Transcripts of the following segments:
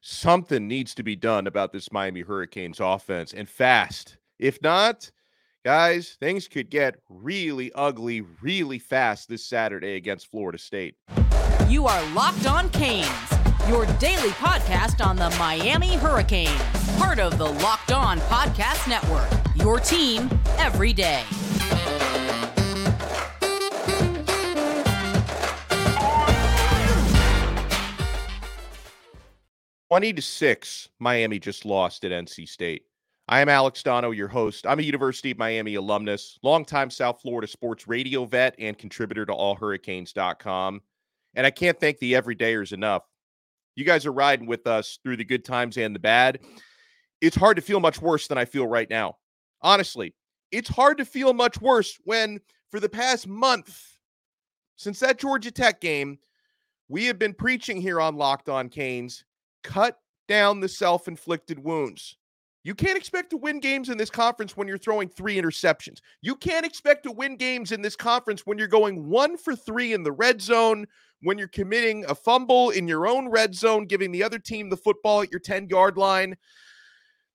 something needs to be done about this Miami Hurricanes offense, and fast. If not, guys, things could get really ugly really fast this Saturday against Florida State. You are Locked On Canes, your daily podcast on the Miami Hurricanes, part of the Locked On Podcast Network, your team every day. (20-6), Miami just lost at NC State. I am Alex Donno, your host. I'm a University of Miami alumnus, longtime South Florida sports radio vet, and contributor to allhurricanes.com. And I can't thank the everydayers enough. You guys are riding with us through the good times and the bad. It's hard to feel much worse than I feel right now. Honestly, it's hard to feel much worse when, for the past month, since that Georgia Tech game, we have been preaching here on Locked On Canes, cut down the self-inflicted wounds. You can't expect to win games in this conference when you're throwing 3 interceptions. You can't expect to win games in this conference when you're going 1-for-3 in the red zone, when you're committing a fumble in your own red zone, giving the other team the football at your 10-yard line.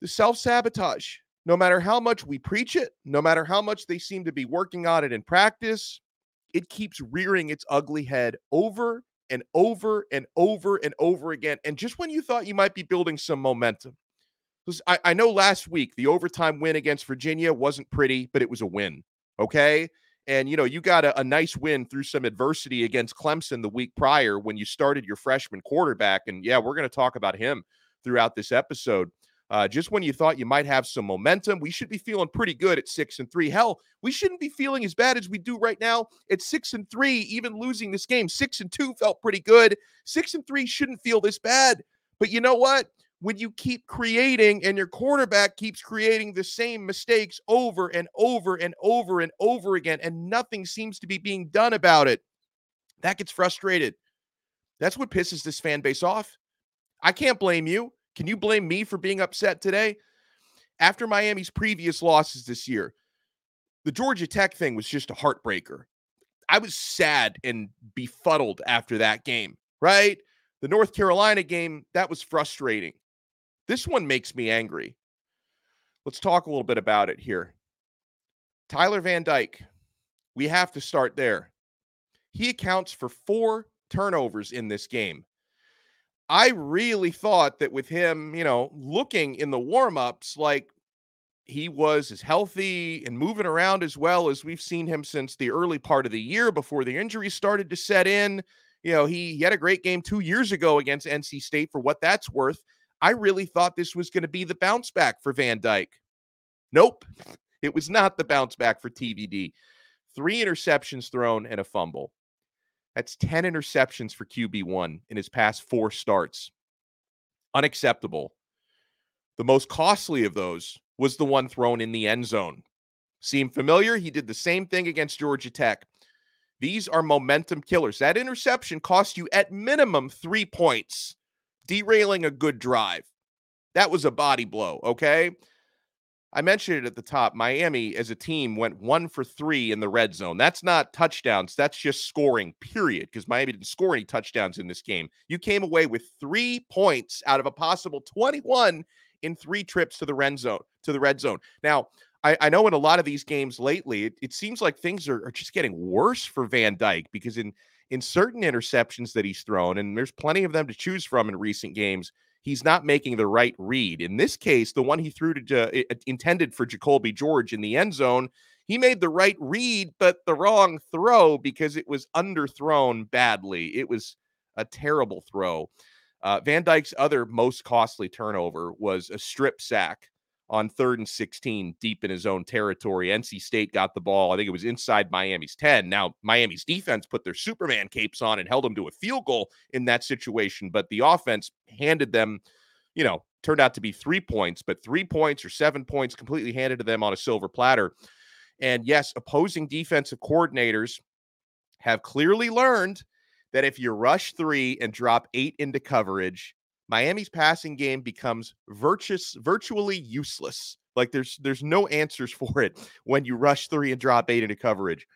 The self-sabotage, no matter how much we preach it, no matter how much they seem to be working on it in practice, it keeps rearing its ugly head over and over and over and over again. And just when you thought you might be building some momentum. I know last week the overtime win against Virginia wasn't pretty, but it was a win, okay? And, you know, you got a nice win through some adversity against Clemson the week prior when you started your freshman quarterback. And, yeah, we're going to talk about him throughout this episode. Just when you thought you might have some momentum, we should be feeling pretty good at 6-3. Hell, we shouldn't be feeling as bad as we do right now at 6-3, even losing this game. 6-2 felt pretty good. 6-3 shouldn't feel this bad. But you know what? When you keep creating and your quarterback keeps creating the same mistakes over and over and over and over again, and nothing seems to be being done about it, that gets frustrated. That's what pisses this fan base off. I can't blame you. Can you blame me for being upset today? After Miami's previous losses this year, the Georgia Tech thing was just a heartbreaker. I was sad and befuddled after that game, right? The North Carolina game, that was frustrating. This one makes me angry. Let's talk a little bit about it here. Tyler Van Dyke, we have to start there. He accounts for 4 turnovers in this game. I really thought that with him, you know, looking in the warmups like he was as healthy and moving around as well as we've seen him since the early part of the year before the injuries started to set in. You know, he had a great game 2 years ago against NC State for what that's worth. I really thought this was going to be the bounce back for Van Dyke. Nope, it was not the bounce back for TVD. 3 interceptions thrown and a fumble. That's 10 interceptions for QB1 in his past 4 starts. Unacceptable. The most costly of those was the one thrown in the end zone. Seem familiar? He did the same thing against Georgia Tech. These are momentum killers. That interception cost you at minimum 3 points, derailing a good drive. That was a body blow, okay? I mentioned it at the top. Miami, as a team, went 1-for-3 in the red zone. That's not touchdowns. That's just scoring, period, because Miami didn't score any touchdowns in this game. You came away with 3 points out of a possible 21 in 3 trips to the red zone. Now, I know in a lot of these games lately, it seems like things are just getting worse for Van Dyke because in certain interceptions that he's thrown, and there's plenty of them to choose from in recent games, he's not making the right read. In this case, the one he threw to intended for Jacoby George in the end zone, he made the right read, but the wrong throw because it was underthrown badly. It was a terrible throw. Van Dyke's other most costly turnover was a strip sack on 3rd and 16 deep in his own territory. NC State got the ball. I think it was inside Miami's 10. Now, Miami's defense put their Superman capes on and held them to a field goal in that situation, but the offense handed them, you know, turned out to be 3 points, but 3 points or 7 points completely handed to them on a silver platter. And yes, opposing defensive coordinators have clearly learned that if you rush 3 and drop 8 into coverage, Miami's passing game becomes virtually useless. Like there's no answers for it when you rush 3 and drop 8 into coverage.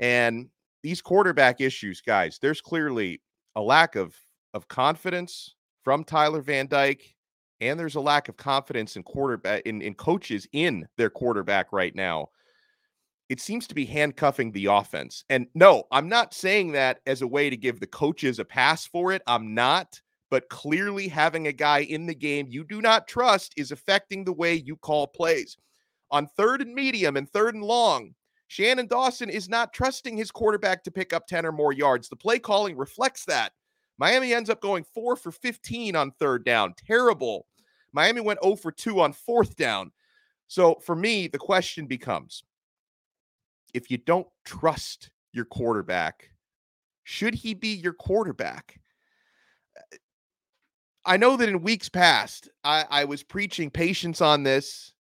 And these quarterback issues, guys, there's clearly a lack of confidence from Tyler Van Dyke, and there's a lack of confidence in quarterback in coaches in their quarterback right now. It seems to be handcuffing the offense. And no, I'm not saying that as a way to give the coaches a pass for it. I'm not. But clearly having a guy in the game you do not trust is affecting the way you call plays. On third and medium and third and long, Shannon Dawson is not trusting his quarterback to pick up 10 or more yards. The play calling reflects that. Miami ends up going 4 for 15 on third down. Terrible. Miami went 0 for 2 on fourth down. So for me, the question becomes, if you don't trust your quarterback, should he be your quarterback? I know that in weeks past, I was preaching patience on this.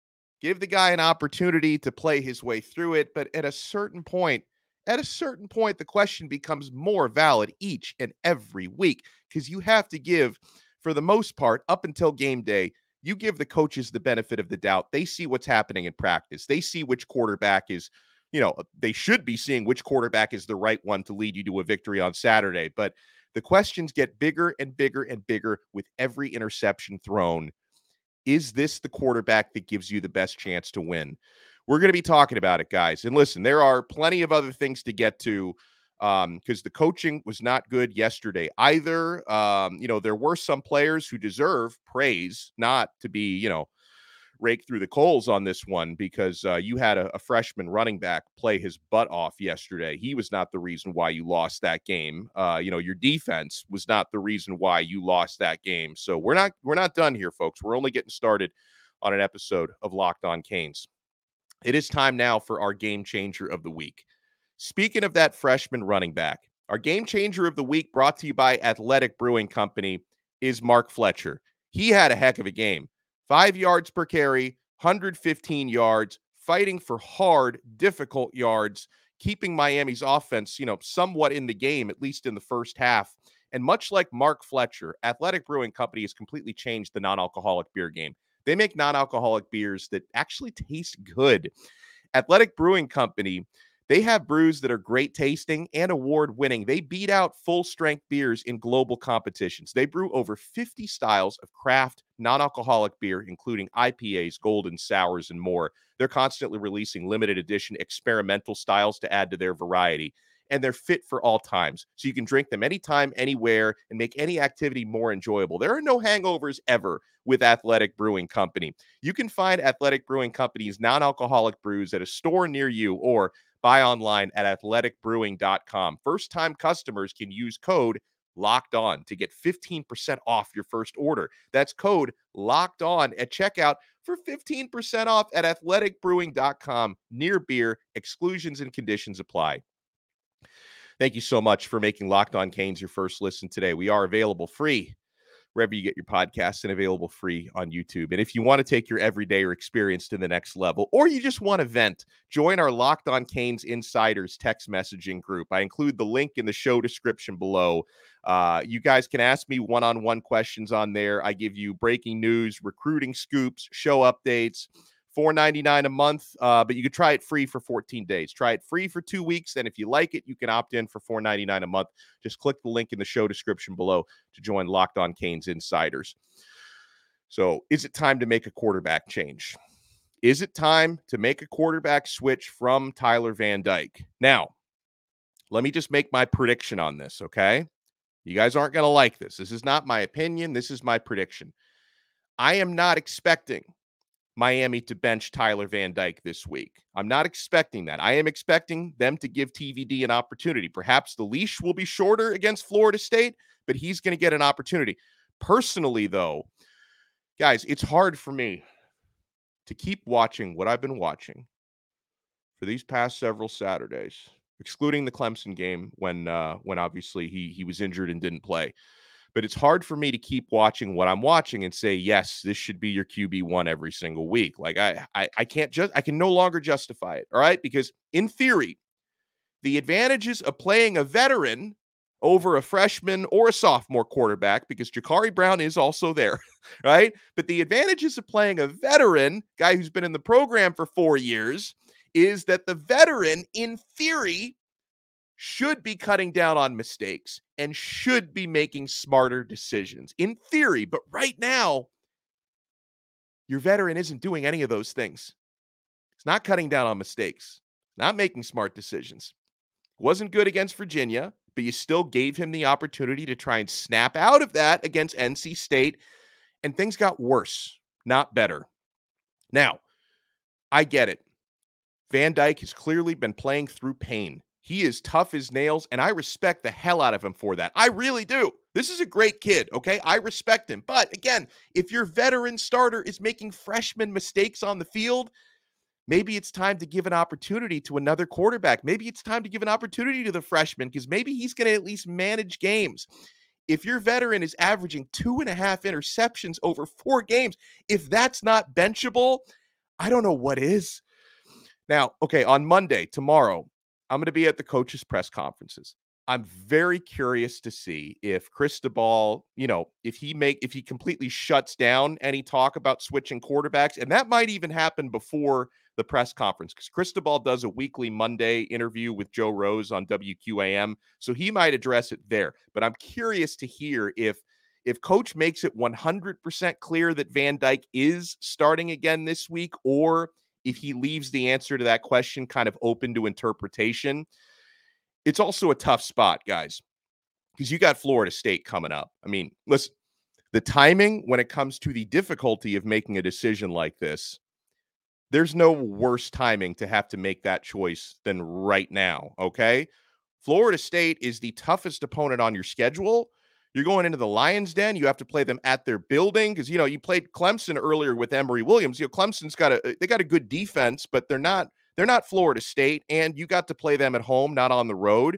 Give the guy an opportunity to play his way through it. But at a certain point, the question becomes more valid each and every week, because you have to give, for the most part, up until game day, you give the coaches the benefit of the doubt. They see what's happening in practice. They see which quarterback is, you know, they should be seeing which quarterback is the right one to lead you to a victory on Saturday. But the questions get bigger and bigger and bigger with every interception thrown. Is this the quarterback that gives you the best chance to win? We're going to be talking about it, guys. And listen, there are plenty of other things to get to because the coaching was not good yesterday either. There were some players who deserve praise, not to be, rake through the coals on this one, because you had a freshman running back play his butt off yesterday. He was not the reason why you lost that game. Your defense was not the reason why you lost that game. So we're not done here, folks. We're only getting started on an episode of Locked On Canes. It is time now for our game changer of the week. Speaking of that freshman running back, our game changer of the week, brought to you by Athletic Brewing Company, is Mark Fletcher. He had a heck of a game. 5 yards per carry, 115 yards, fighting for hard, difficult yards, keeping Miami's offense, somewhat in the game, at least in the first half. And much like Mark Fletcher, Athletic Brewing Company has completely changed the non-alcoholic beer game. They make non-alcoholic beers that actually taste good. Athletic Brewing Company, they have brews that are great tasting and award-winning. They beat out full-strength beers in global competitions. They brew over 50 styles of craft non-alcoholic beer, including IPAs, golden sours, and more. They're constantly releasing limited edition experimental styles to add to their variety. And they're fit for all times, so you can drink them anytime, anywhere, and make any activity more enjoyable. There are no hangovers ever with Athletic Brewing Company. You can find Athletic Brewing Company's non-alcoholic brews at a store near you, or buy online at athleticbrewing.com. First-time customers can use code LOCKEDON to get 15% off your first order. That's code LOCKEDON at checkout for 15% off at athleticbrewing.com. Near beer, exclusions and conditions apply. Thank you so much for making Locked On Canes your first listen today. We are available free wherever you get your podcasts, and available free on YouTube. And if you want to take your everyday or experience to the next level, or you just want to vent, join our Locked On Canes Insiders text messaging group. I include the link in the show description below. You guys can ask me one-on-one questions on there. I give you breaking news, recruiting scoops, show updates. $4.99 a month, but you can try it free for 14 days. Try it free for 2 weeks, and if you like it, you can opt in for $4.99 a month. Just click the link in the show description below to join Locked On Canes Insiders. So is it time to make a quarterback change? Is it time to make a quarterback switch from Tyler Van Dyke? Now, let me just make my prediction on this, okay? You guys aren't going to like this. This is not my opinion. This is my prediction. I am not expecting Miami to bench Tyler Van Dyke this week. I'm not expecting that. I am expecting them to give TVD an opportunity. Perhaps the leash will be shorter against Florida State, but he's going to get an opportunity. Personally, though, guys, it's hard for me to keep watching what I've been watching for these past several Saturdays, excluding the Clemson game when obviously he was injured and didn't play. But it's hard for me to keep watching what I'm watching and say, yes, this should be your QB1 every single week. Like I can no longer justify it. All right. Because in theory, the advantages of playing a veteran over a freshman or a sophomore quarterback, because Jakari Brown is also there, right? But the advantages of playing a veteran guy who's been in the program for 4 years is that the veteran in theory should be cutting down on mistakes and should be making smarter decisions in theory. But right now, your veteran isn't doing any of those things. It's not cutting down on mistakes, not making smart decisions. Wasn't good against Virginia, but you still gave him the opportunity to try and snap out of that against NC State. And things got worse, not better. Now, I get it. Van Dyke has clearly been playing through pain. He is tough as nails, and I respect the hell out of him for that. I really do. This is a great kid, okay? I respect him. But again, if your veteran starter is making freshman mistakes on the field, maybe it's time to give an opportunity to another quarterback. Maybe it's time to give an opportunity to the freshman because maybe he's going to at least manage games. If your veteran is averaging 2.5 interceptions over 4 games, if that's not benchable, I don't know what is. Now, okay, on Monday, tomorrow, I'm going to be at the coaches' press conferences. I'm very curious to see if Cristobal, if he completely shuts down any talk about switching quarterbacks, and that might even happen before the press conference because Cristobal does a weekly Monday interview with Joe Rose on WQAM, so he might address it there. But I'm curious to hear if coach makes it 100% clear that Van Dyke is starting again this week, or if he leaves the answer to that question kind of open to interpretation. It's also a tough spot, guys, because you got Florida State coming up. I mean, listen, the timing when it comes to the difficulty of making a decision like this, there's no worse timing to have to make that choice than right now, okay? Florida State is the toughest opponent on your schedule. You're going into the Lions' Den. You have to play them at their building because, you played Clemson earlier with Emory Williams. Clemson's got a good defense, but they're not Florida State, and you got to play them at home, not on the road.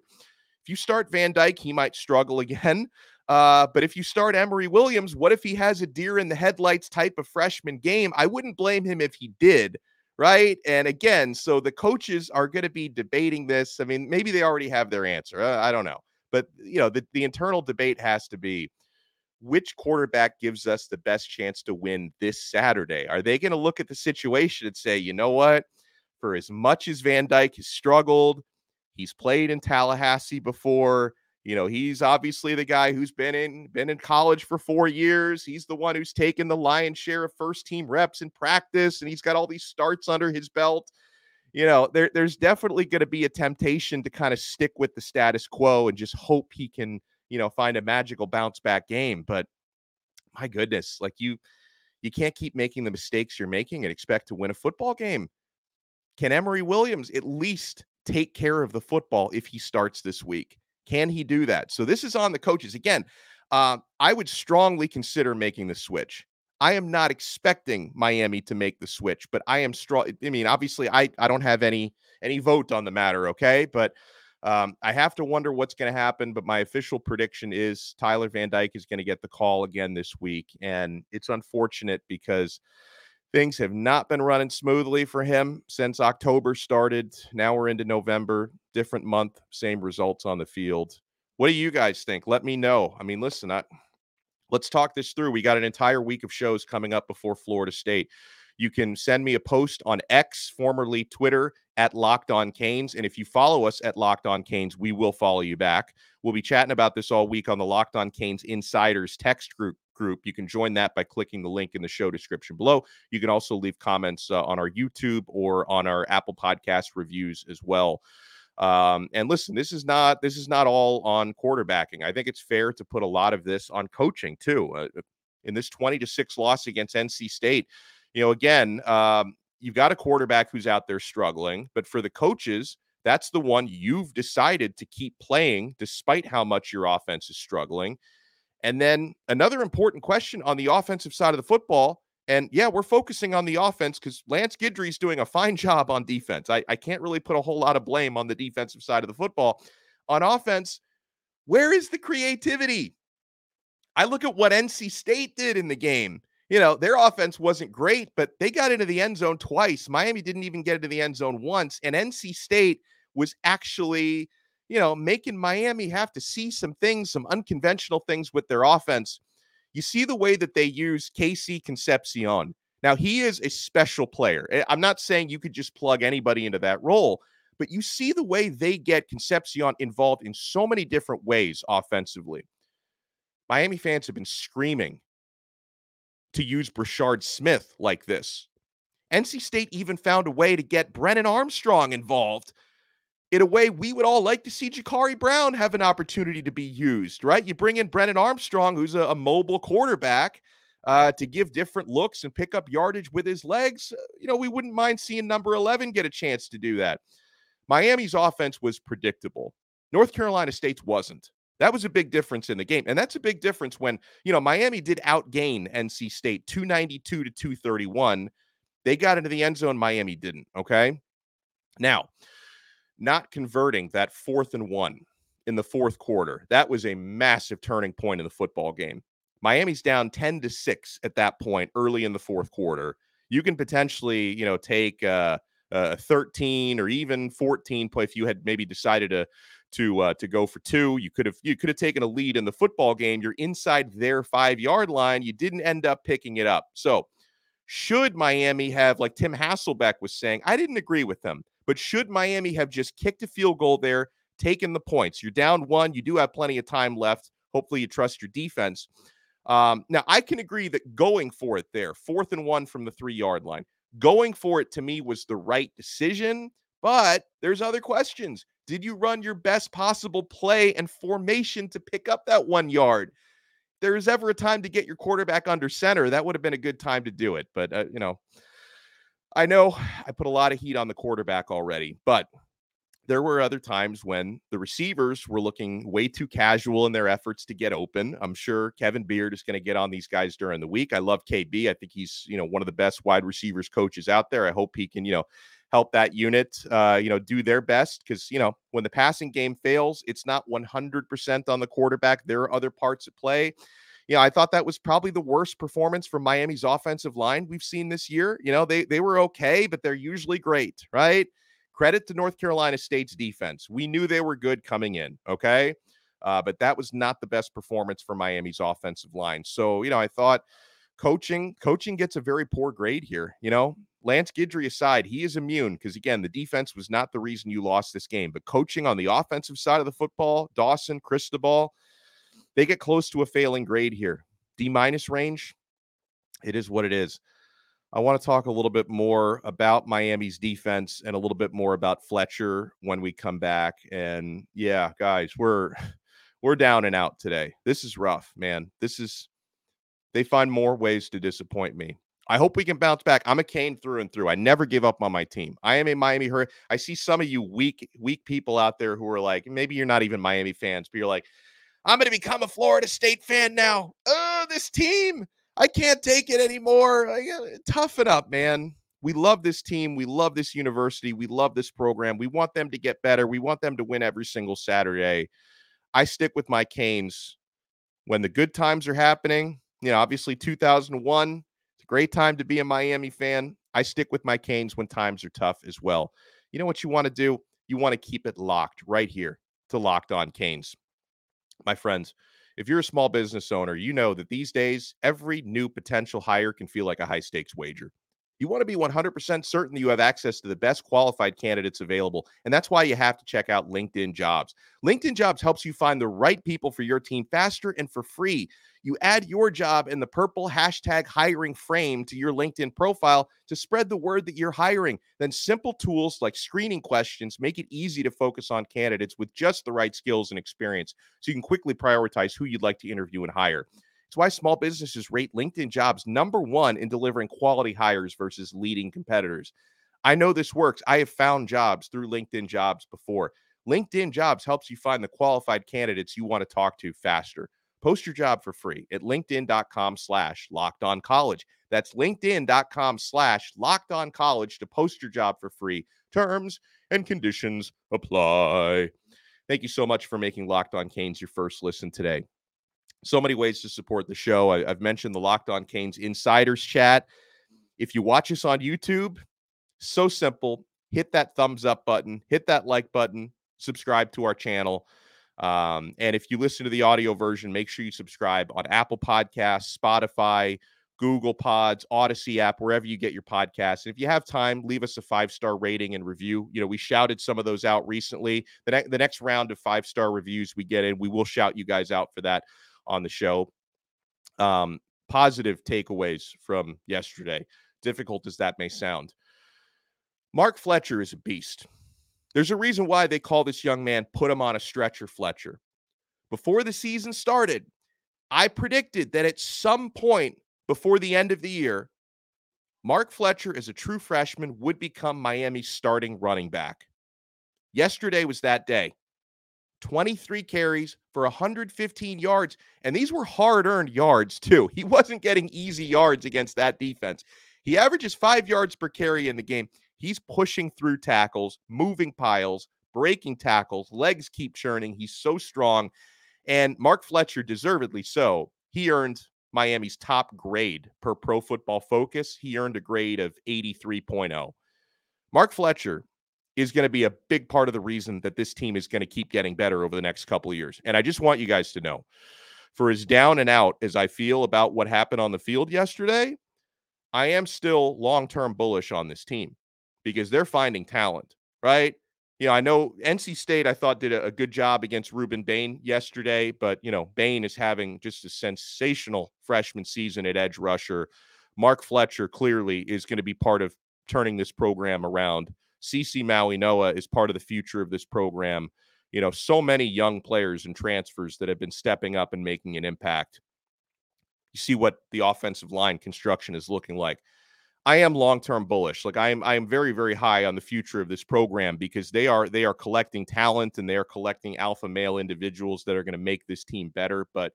If you start Van Dyke, he might struggle again. But if you start Emory Williams, what if he has a deer in the headlights type of freshman game? I wouldn't blame him if he did, right? And again, so the coaches are going to be debating this. I mean, maybe they already have their answer. I don't know. But, the internal debate has to be, which quarterback gives us the best chance to win this Saturday? Are they going to look at the situation and say, you know what? For as much as Van Dyke has struggled, he's played in Tallahassee before. He's obviously the guy who's been in college for 4 years. He's the one who's taken the lion's share of first-team reps in practice, and he's got all these starts under his belt. There's definitely going to be a temptation to kind of stick with the status quo and just hope he can, find a magical bounce-back game. But my goodness, you can't keep making the mistakes you're making and expect to win a football game. Can Emory Williams at least take care of the football if he starts this week? Can he do that? So this is on the coaches. Again, I would strongly consider making the switch. I am not expecting Miami to make the switch, but I am strong. I mean, obviously, I don't have any vote on the matter, okay? But I have to wonder what's going to happen. But my official prediction is Tyler Van Dyke is going to get the call again this week. And it's unfortunate because things have not been running smoothly for him since October started. Now we're into November, different month, same results on the field. What do you guys think? Let me know. I mean, listen, let's talk this through. We got an entire week of shows coming up before Florida State. You can send me a post on X, formerly Twitter, at Locked On Canes. And if you follow us at Locked On Canes, we will follow you back. We'll be chatting about this all week on the Locked On Canes Insiders text group. You can join that by clicking the link in the show description below. You can also leave comments on our YouTube or on our Apple Podcast reviews as well. And listen, this is not all on quarterbacking. I think it's fair to put a lot of this on coaching too. In this 20-6 loss against NC State, you've got a quarterback who's out there struggling, but for the coaches, that's the one you've decided to keep playing despite how much your offense is struggling. And then another important question on the offensive side of the football, and yeah, we're focusing on the offense because Lance Guidry is doing a fine job on defense. I can't really put a whole lot of blame on the defensive side of the football. On offense, where is the creativity? I look at what NC State did in the game. Their offense wasn't great, but they got into the end zone twice. Miami didn't even get into the end zone once. And NC State was actually, making Miami have to see some things, some unconventional things with their offense. You see the way that they use KC Concepcion. Now, he is a special player. I'm not saying you could just plug anybody into that role, But you see the way they get Concepcion involved in so many different ways offensively. Miami fans have been screaming to use Brashard Smith like this. NC State even found a way to get Brennan Armstrong involved in a way we would all like to see Jakari Brown have an opportunity to be used, right? You bring in Brennan Armstrong, who's a mobile quarterback, to give different looks and pick up yardage with his legs. You know, we wouldn't mind seeing number 11 get a chance to do that. Miami's offense was predictable. North Carolina State's wasn't. That was a big difference in the game. And that's a big difference when, you know, Miami did outgain NC State 292 to 231. They got into the end zone. Miami didn't. Okay. Now, not converting that 4th and 1 in the fourth quarter. That was a massive turning point in the football game. Miami's down 10-6 at that point early in the fourth quarter. You can potentially, you know, take a 13 or even 14 play if you had maybe decided to go for two. You could have taken a lead in the football game. You're inside their 5-yard line. You didn't end up picking it up. So should Miami have, like Tim Hasselbeck was saying, I didn't agree with him, but should Miami have just kicked a field goal there, taken the points? You're down one. You do have plenty of time left. Hopefully you trust your defense. Now, I can agree that going for it there, 4th and 1 from the 3-yard line, going for it to me was the right decision, but there's other questions. Did you run your best possible play and formation to pick up that 1 yard? If there is ever a time to get your quarterback under center, that would have been a good time to do it. But, you know I put a lot of heat on the quarterback already, but there were other times when the receivers were looking way too casual in their efforts to get open. I'm sure Kevin Beard is going to get on these guys during the week. I love KB. I think he's, you know, one of the best wide receivers coaches out there. I hope he can, you know, help that unit, you know, do their best because, you know, when the passing game fails, it's not 100% on the quarterback. There are other parts at play. You know, I thought that was probably the worst performance from Miami's offensive line we've seen this year. You know, they were okay, but they're usually great, right? Credit to North Carolina State's defense. We knew they were good coming in, okay? But that was not the best performance for Miami's offensive line. So, you know, I thought coaching gets a very poor grade here. You know, Lance Guidry aside, he is immune because, again, the defense was not the reason you lost this game. But coaching on the offensive side of the football, Dawson, Cristobal, they get close to a failing grade here. D- range, it is what it is. I want to talk a little bit more about Miami's defense and a little bit more about Fletcher when we come back. And yeah, guys, we're down and out today. This is rough, man. They find more ways to disappoint me. I hope we can bounce back. I'm a Cane through and through. I never give up on my team. I am a Miami Hurricane. I see some of you weak people out there who are like, maybe you're not even Miami fans, but you're like, I'm going to become a Florida State fan now. Oh, this team. I can't take it anymore. Toughen up, man. We love this team. We love this university. We love this program. We want them to get better. We want them to win every single Saturday. I stick with my Canes when the good times are happening. You know, obviously 2001, it's a great time to be a Miami fan. I stick with my Canes when times are tough as well. You know what you want to do? You want to keep it locked right here to Locked On Canes. My friends, if you're a small business owner, you know that these days, every new potential hire can feel like a high-stakes wager. You want to be 100% certain that you have access to the best qualified candidates available, and that's why you have to check out LinkedIn Jobs. LinkedIn Jobs helps you find the right people for your team faster and for free. You add your job in the purple #hiring frame to your LinkedIn profile to spread the word that you're hiring. Then simple tools like screening questions make it easy to focus on candidates with just the right skills and experience so you can quickly prioritize who you'd like to interview and hire. It's why small businesses rate LinkedIn Jobs #1 in delivering quality hires versus leading competitors. I know this works. I have found jobs through LinkedIn Jobs before. LinkedIn Jobs helps you find the qualified candidates you want to talk to faster. Post your job for free at linkedin.com/lockedoncollege. That's linkedin.com/lockedoncollege to post your job for free. Terms and conditions apply. Thank you so much for making Locked On Canes your first listen today. So many ways to support the show. I've mentioned the Locked On Canes Insiders chat. If you watch us on YouTube, so simple. Hit that thumbs up button. Hit that like button. Subscribe to our channel. And if you listen to the audio version, make sure you subscribe on Apple Podcasts, Spotify, Google Pods, Odyssey app, wherever you get your podcasts. And if you have time, leave us a 5-star rating and review. You know, we shouted some of those out recently. The next round of 5-star reviews we get in, we will shout you guys out for that on the show. Positive takeaways from yesterday, difficult as that may sound. Mark Fletcher is a beast. There's a reason why they call this young man, put him on a stretcher, Fletcher. Before the season started, I predicted that at some point before the end of the year, Mark Fletcher, as a true freshman, would become Miami's starting running back. Yesterday was that day. 23 carries for 115 yards, and these were hard-earned yards, too. He wasn't getting easy yards against that defense. He averages 5 yards per carry in the game. He's pushing through tackles, moving piles, breaking tackles, legs keep churning. He's so strong, and Mark Fletcher, deservedly so, he earned Miami's top grade per Pro Football Focus. He earned a grade of 83.0. Mark Fletcher is going to be a big part of the reason that this team is going to keep getting better over the next couple of years. And I just want you guys to know, for as down and out as I feel about what happened on the field yesterday, I am still long-term bullish on this team because they're finding talent, right? You know, I know NC State, I thought, did a good job against Ruben Bain yesterday, but, you know, Bain is having just a sensational freshman season at edge rusher. Mark Fletcher clearly is going to be part of turning this program around. CC Maui Noah is part of the future of this program. You know, so many young players and transfers that have been stepping up and making an impact. You see what the offensive line construction is looking like. I am long-term bullish. Like I am very, very high on the future of this program because they are collecting talent and they are collecting alpha male individuals that are going to make this team better. But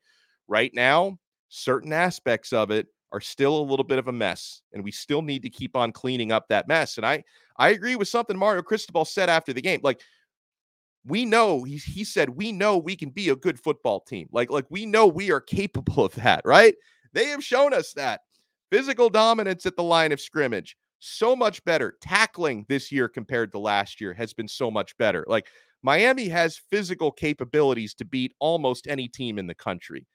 right now, certain aspects of it are still a little bit of a mess, and we still need to keep on cleaning up that mess. And I agree with something Mario Cristobal said after the game. Like, we know, he said, we know we can be a good football team. Like we know we are capable of that, right? They have shown us that. Physical dominance at the line of scrimmage, so much better. Tackling this year compared to last year has been so much better. Like, Miami has physical capabilities to beat almost any team in the country.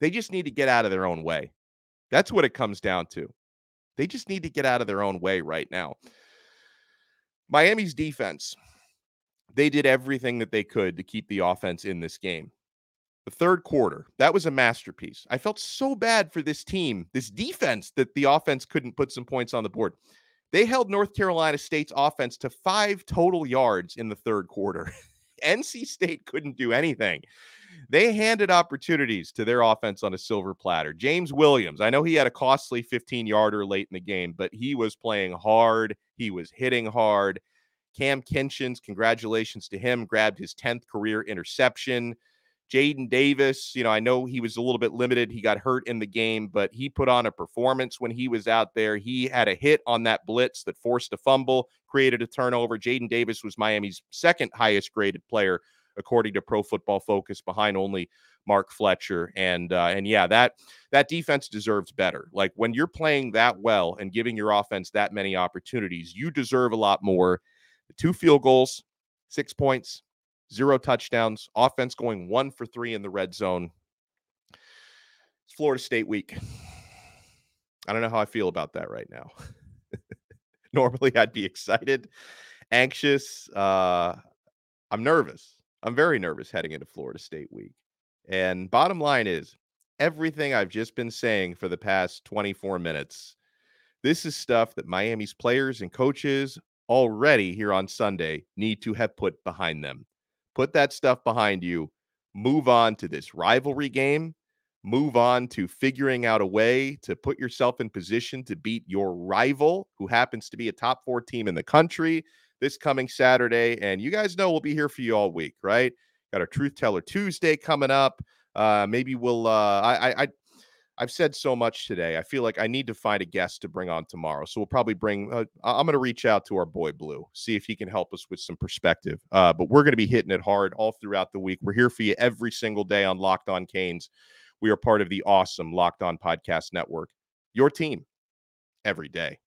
They just need to get out of their own way. That's what it comes down to. They just need to get out of their own way right now. Miami's defense, they did everything that they could to keep the offense in this game. The third quarter, that was a masterpiece. I felt so bad for this team, this defense, that the offense couldn't put some points on the board. They held North Carolina State's offense to 5 total yards in the third quarter. NC State couldn't do anything. They handed opportunities to their offense on a silver platter. James Williams, I know he had a costly 15-yarder late in the game, but he was playing hard. He was hitting hard. Cam Kinchins, congratulations to him, grabbed his 10th career interception. Jaden Davis, you know, I know he was a little bit limited. He got hurt in the game, but he put on a performance when he was out there. He had a hit on that blitz that forced a fumble, created a turnover. Jaden Davis was Miami's second highest graded player, according to Pro Football Focus, behind only Mark Fletcher. And yeah, that defense deserves better. Like, when you're playing that well and giving your offense that many opportunities, you deserve a lot more. The 2 field goals, 6 points, 0 touchdowns, offense going 1 for 3 in the red zone. It's Florida State week. I don't know how I feel about that right now. Normally I'd be excited, anxious. I'm nervous. I'm very nervous heading into Florida State week. And bottom line is, everything I've just been saying for the past 24 minutes, this is stuff that Miami's players and coaches already here on Sunday need to have put behind them. Put that stuff behind you. Move on to this rivalry game. Move on to figuring out a way to put yourself in position to beat your rival, who happens to be a top 4 team in the country, this coming Saturday. And you guys know we'll be here for you all week, right? Got our Truth Teller Tuesday coming up. Maybe we'll, I've said so much today. I feel like I need to find a guest to bring on tomorrow. So we'll probably bring, I'm going to reach out to our boy Blue, see if he can help us with some perspective. But we're going to be hitting it hard all throughout the week. We're here for you every single day on Locked On Canes. We are part of the awesome Locked On Podcast Network, your team every day.